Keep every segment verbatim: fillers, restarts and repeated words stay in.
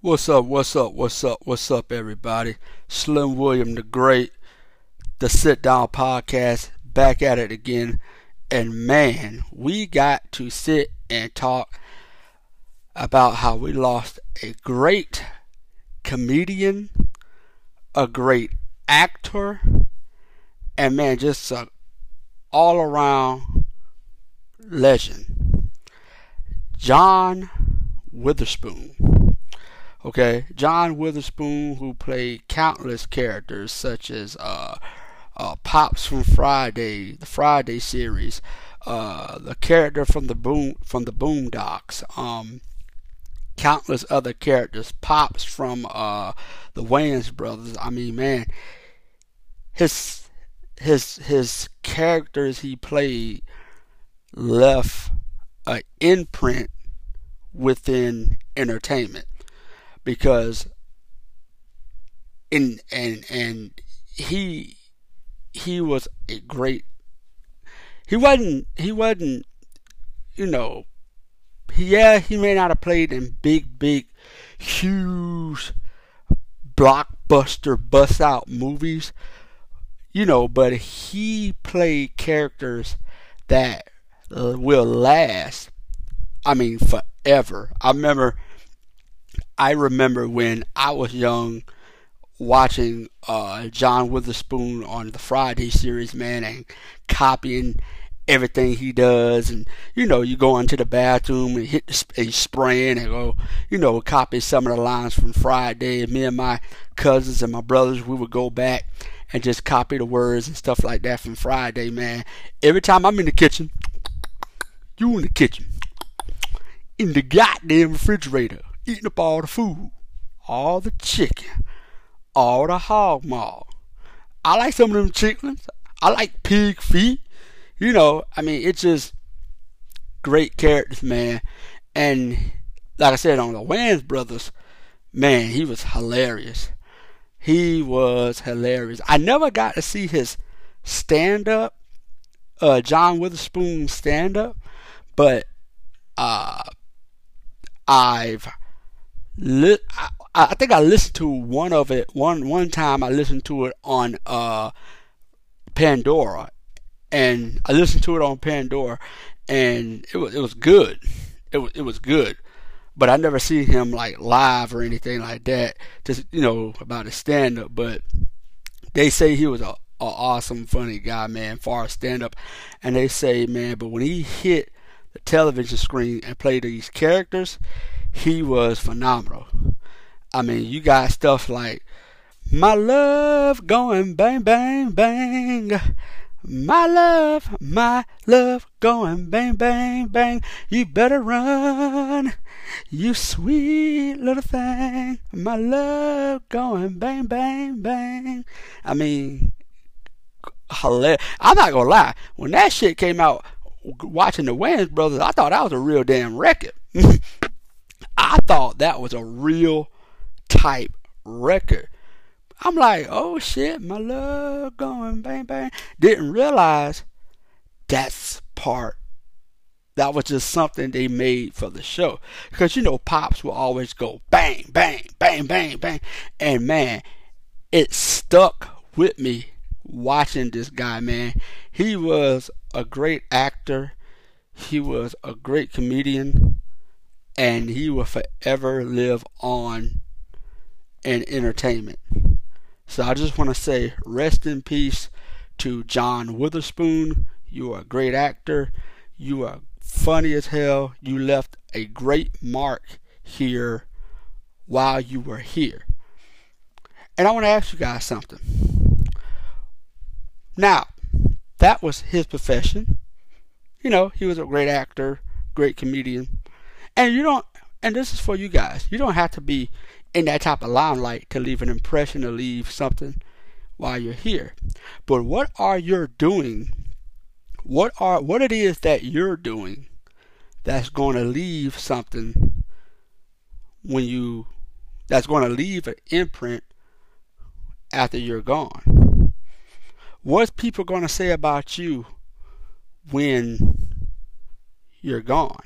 What's up, what's up, what's up, what's up, everybody? Slim William the Great, The Sit Down Podcast, back at it again. And man, we got to sit and talk about how we lost a great comedian, a great actor, and man, just an all-around legend. John Witherspoon. Okay, John Witherspoon, who played countless characters such as uh, uh, Pops from Friday, the Friday series, uh, the character from the Boom from the Boondocks, um, countless other characters, Pops from uh, the Wayans Brothers. I mean, man, his his his characters he played left an imprint within entertainment. Because in and and he he was a great he wasn't he wasn't you know yeah he may not have played in big big huge blockbuster bust out movies, you know, but he played characters that will last, I mean, forever. I remember I remember when I was young watching uh, John Witherspoon on the Friday series, man, and copying everything he does. And, you know, you go into the bathroom and hit and spraying and go, you know, copy some of the lines from Friday. And me and my cousins and my brothers, we would go back and just copy the words and stuff like that from Friday, man. Every time I'm in the kitchen, you in the kitchen, in the goddamn refrigerator, eating up all the food, all the chicken, all the hog maw. I like some of them chickens. I like pig feet. You know, I mean, it's just great characters, man. And like I said, on the Wayans Brothers, man, he was hilarious. He was hilarious. I never got to see his stand-up, uh, John Witherspoon's stand-up, but uh, I've... Li- I, I think I listened to one of it one one time. I listened to it on uh, Pandora, and I listened to it on Pandora, and it was it was good. It was it was good, but I never seen him like live or anything like that. Just, you know, about his stand up, but they say he was a, a awesome, funny guy, man, far as stand up, and they say, man, but when he hit the television screen and played these characters, he was phenomenal. I mean, you got stuff like "My love going bang bang bang, my love, my love going bang bang bang, you better run, you sweet little thing, my love going bang bang bang." I mean, hilarious. I'm not gonna lie, when that shit came out, watching the Wayans Brothers, I thought that was a real damn record. I thought that was a real type record. I'm like, oh shit, my love going bang bang. Didn't realize that's part. That was just something they made for the show. Because, you know, Pops will always go bang, bang, bang, bang, bang. And man, it stuck with me watching this guy, man. He was a great actor. He was a great comedian. And he will forever live on in entertainment. So I just want to say rest in peace to John Witherspoon. You are a great actor. You are funny as hell. You left a great mark here while you were here. And I want to ask you guys something. Now, that was his profession. You know, he was a great actor, great comedian. And you don't, and this is for you guys, you don't have to be in that type of limelight to leave an impression or leave something while you're here. But what are you doing? What are what it is that you're doing that's going to leave something when you, that's going to leave an imprint after you're gone? What's people going to say about you when you're gone?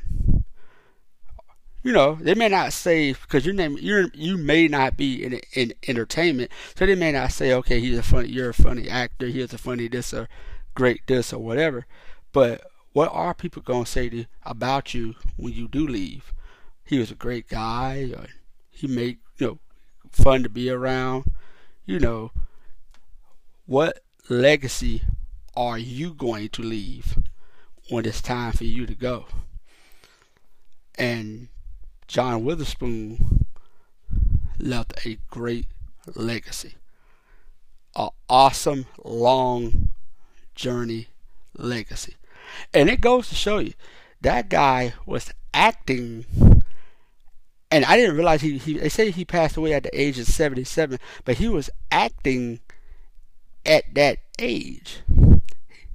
you know, they may not say, because your name, you you may not be in in entertainment, so they may not say, okay, he's a funny, you're a funny actor, he's a funny this or great this or whatever. But what are people gonna say to, about you when you do leave? He was a great guy. Or he made, you know, fun to be around. You know, what legacy are you going to leave when it's time for you to go? And John Witherspoon left a great legacy, an awesome long journey legacy. And it goes to show you, that guy was acting, and I didn't realize he, he they say he passed away at the age of seventy-seven, but he was acting at that age.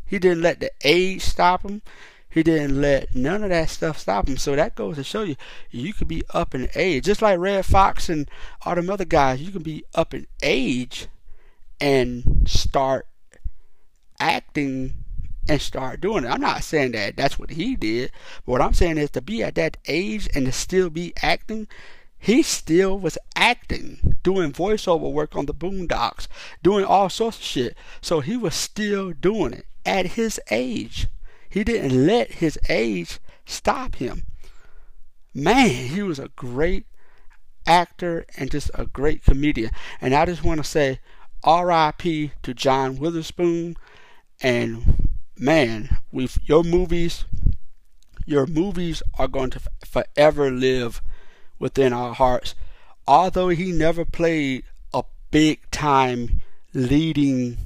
He didn't let the age stop him. He didn't let none of that stuff stop him. So that goes to show you, you could be up in age. Just like Red Fox and all them other guys, you can be up in age and start acting and start doing it. I'm not saying that that's what he did. But what I'm saying is, to be at that age and to still be acting, he still was acting, doing voiceover work on the Boondocks, doing all sorts of shit. So he was still doing it at his age. He didn't let his age stop him. Man, he was a great actor and just a great comedian. And I just want to say R I P to John Witherspoon. And man, with your movies, your movies are going to forever live within our hearts. Although he never played a big time leading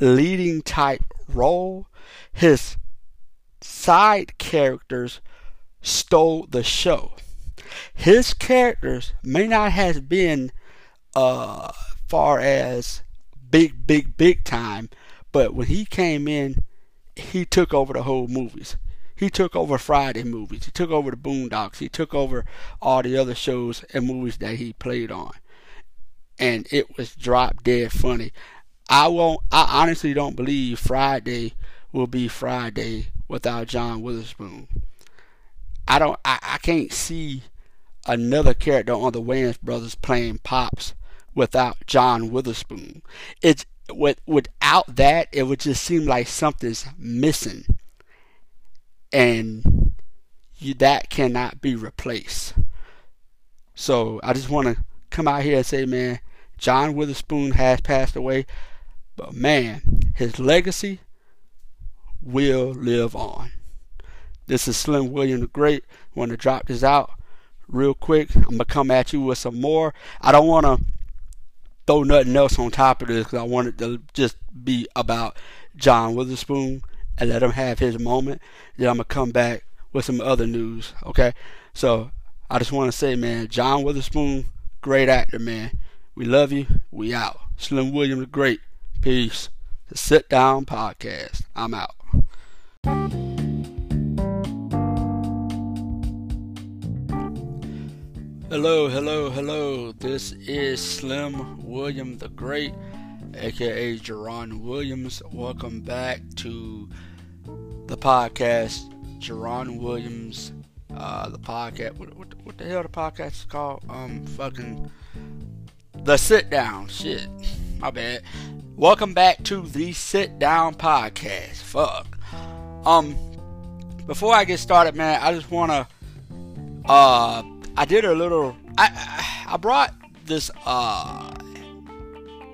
leading type role, his side characters stole the show. His characters may not have been uh far as big big big time, but when he came in, he took over the whole movies. He took over Friday movies, he took over the Boondocks, he took over all the other shows and movies that he played on, and it was drop dead funny. I won't I honestly don't believe Friday will be Friday without John Witherspoon. I don't I, I can't see another character on the Wayans Brothers playing Pops without John Witherspoon. It's with without that, it would just seem like something's missing, and you, that cannot be replaced. So I just want to come out here and say, man, John Witherspoon has passed away, but man, his legacy will live on. This is Slim William the Great. I want to drop this out real quick. I'm going to come at you with some more. I don't want to throw nothing else on top of this, because I want it to just be about John Witherspoon and let him have his moment. Then I'm going to come back with some other news, okay? So I just want to say, man, John Witherspoon, great actor, man. We love you. We out. Slim William the Great. Peace. The Sit Down Podcast. I'm out. Hello, hello, hello. This is Slim William the Great, aka Jerron Williams. Welcome back to the podcast, Jerron Williams. Uh, the podcast. What, what, what the hell the podcast is called? Um, fucking. The Sit Down. Shit. My bad. Welcome back to the Sit Down Podcast. Fuck. Um, before I get started, man, I just want to, uh, I did a little, I, I brought this, uh,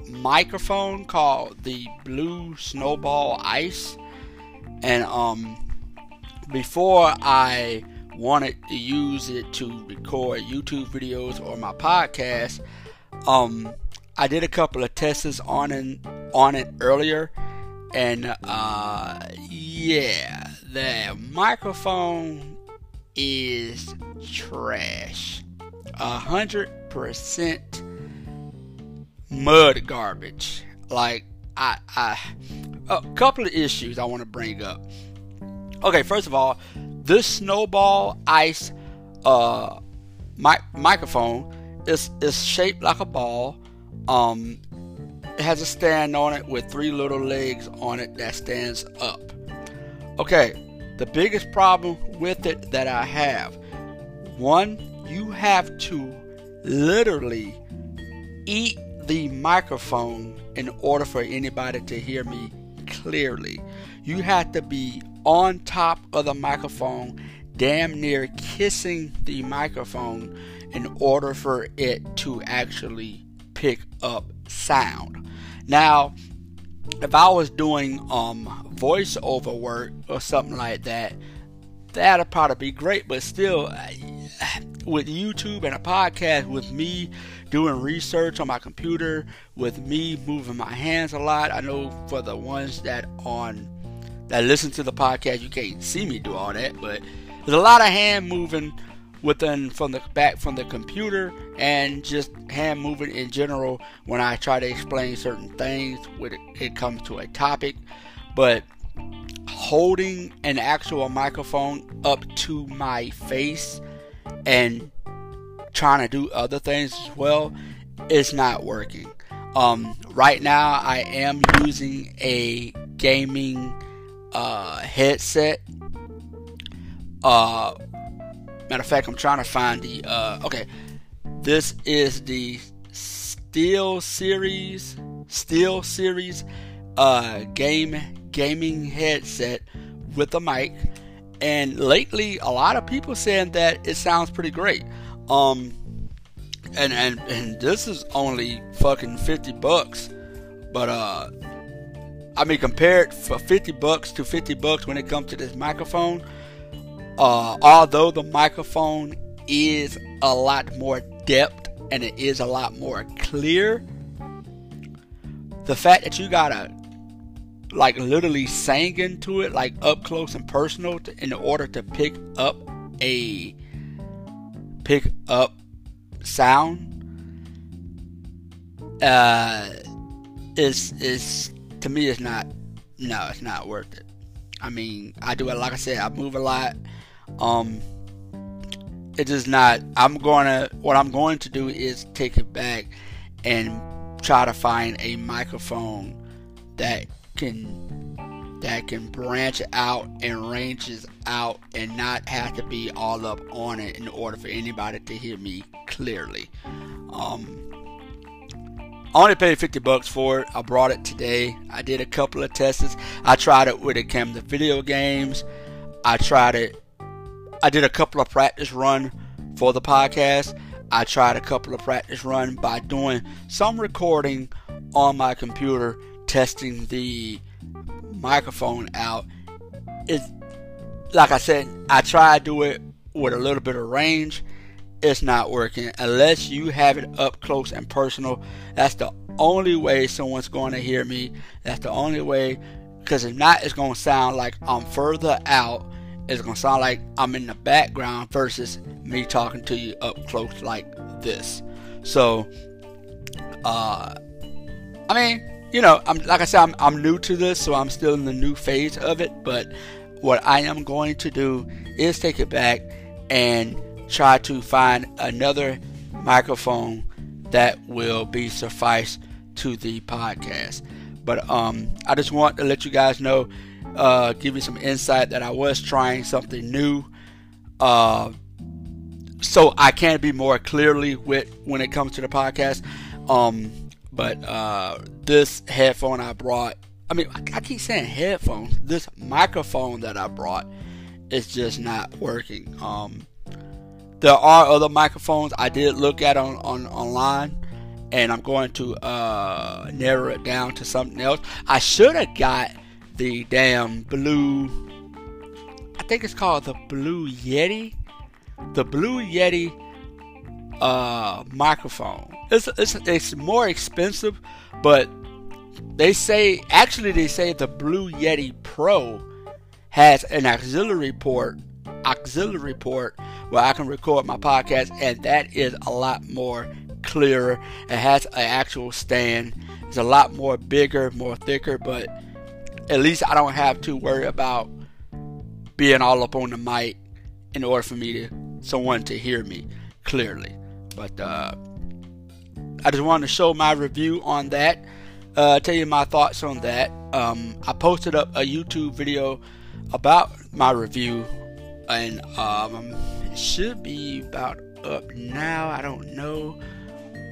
microphone called the Blue Snowball Ice, and, um, before I wanted to use it to record YouTube videos or my podcast, Um, I did a couple of tests on and on it earlier, and uh, yeah, the microphone is trash, a hundred percent mud garbage. Like I, I, a couple of issues I want to bring up. Okay, first of all, this Snowball Ice uh mic microphone. It's, it's shaped like a ball. Um, it has a stand on it with three little legs on it that stands up. Okay, the biggest problem with it that I have, One, you have to literally eat the microphone in order for anybody to hear me clearly. You have to be on top of the microphone, damn near kissing the microphone in order for it to actually pick up sound. Now, if I was doing um voiceover work or something like that, that'd probably be great, but still, with YouTube and a podcast, with me doing research on my computer, with me moving my hands a lot, I know for the ones that on that listen to the podcast, you can't see me do all that, but there's a lot of hand moving within from the back from the computer, and just hand moving in general when I try to explain certain things when it comes to a topic. But holding an actual microphone up to my face and trying to do other things as well, it's not working. Um, right now, I am using a gaming uh, headset. Uh, matter of fact, I'm trying to find the, uh, okay, this is the SteelSeries, SteelSeries uh, game, gaming headset with a mic. And lately, a lot of people saying that it sounds pretty great. Um, and, and, and this is only fucking fifty bucks. But, uh, I mean, compared for fifty bucks to fifty bucks when it comes to this microphone, uh, although the microphone is a lot more depth and it is a lot more clear, the fact that you gotta like literally sang into it, like up close and personal, to, in order to pick up a pick up sound, uh, is is to me it's not no it's not worth it. I mean, I do it, like I said, I move a lot. Um, it is not. I'm gonna what I'm going to do is take it back and try to find a microphone that can that can branch out and ranges out and not have to be all up on it in order for anybody to hear me clearly. Um, I only paid fifty bucks for it. I brought it today. I did a couple of tests. I tried it with it came to video games. I tried it. I did a couple of practice runs for the podcast. I tried a couple of practice runs by doing some recording on my computer, testing the microphone out. It's like I said, I try to do it with a little bit of range. It's not working unless you have it up close and personal. That's the only way someone's going to hear me. That's the only way, because if not, it's going to sound like I'm further out. It's going to sound like I'm in the background versus me talking to you up close like this. So, uh, I mean, you know, I'm like I said, I'm, I'm new to this, so I'm still in the new phase of it. But what I am going to do is take it back and try to find another microphone that will be suffice to the podcast. But um, I just want to let you guys know, uh, give you some insight that I was trying something new. Uh, so I can be more clearly with when it comes to the podcast. Um, But uh, this headphone I brought, I mean, I keep saying headphones. This microphone that I brought is just not working. Um, there are other microphones I did look at on, on online, and I'm going to uh, narrow it down to something else. I should have got the damn blue, I think it's called the Blue Yeti. The Blue Yeti uh, microphone. It's, it's it's more expensive, but they say actually they say the Blue Yeti Pro has an auxiliary port, auxiliary port where I can record my podcast, and that is a lot more clearer. It has an actual stand. It's a lot more bigger, more thicker, but at least I don't have to worry about being all up on the mic in order for me to someone to hear me clearly. But uh I just wanted to show my review on that, uh, tell you my thoughts on that. Um, I posted up a YouTube video about my review, and um, It should be about up now. I don't know.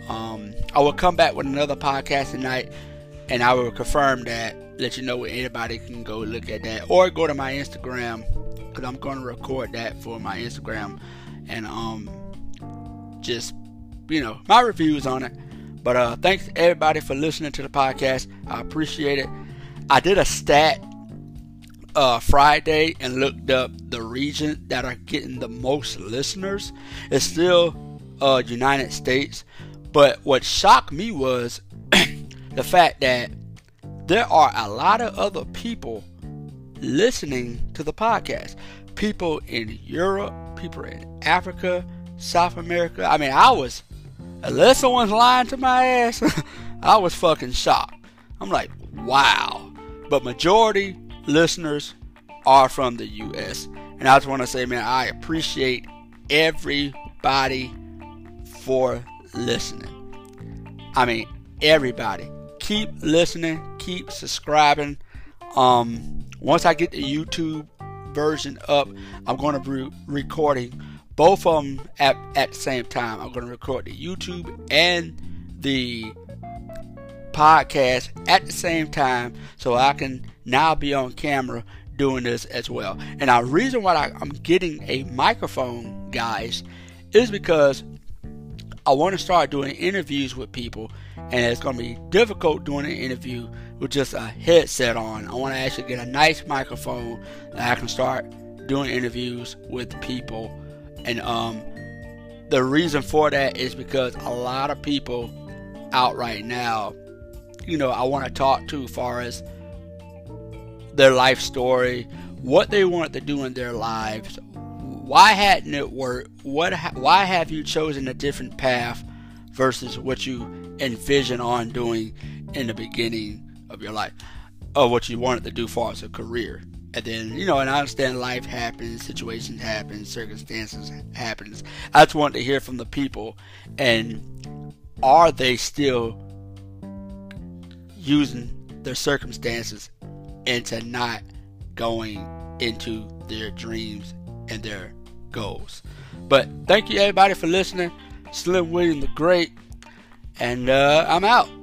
Um, I will come back with another podcast tonight, and I will confirm that, let you know where anybody can go look at that, or go to my Instagram, because I'm going to record that for my Instagram, and um, just, you know, my reviews on it. But uh, thanks everybody for listening to the podcast. I appreciate it. I did a stat uh, Friday and looked up the region that are getting the most listeners. It's still uh, United States. But what shocked me was the fact that there are a lot of other people listening to the podcast. People in Europe, people in Africa, South America. I mean, I was, unless someone's lying to my ass, I was fucking shocked. I'm like, wow. But majority listeners are from the U S And I just want to say, man, I appreciate everybody for listening. I mean, everybody. Keep listening. Keep subscribing. Um, once I get the YouTube version up, I'm going to be recording both of them at, at the same time. I'm going to record the YouTube and the podcast at the same time, so I can now be on camera doing this as well. And the reason why I, I'm getting a microphone, guys, is because I want to start doing interviews with people, and it's going to be difficult doing an interview with just a headset on. I want to actually get a nice microphone that I can start doing interviews with people. And um, the reason for that is because a lot of people out right now, you know, I want to talk to as far as their life story, what they want to do in their lives. Why hadn't it worked? What? Why have you chosen a different path versus what you envisioned on doing in the beginning of your life, or what you wanted to do as far as a career? And then, you know, and I understand life happens, situations happen, circumstances happen. I just want to hear from the people, and are they still using their circumstances into not going into their dreams and their goals? But thank you everybody for listening. Slim William the Great, and uh, I'm out.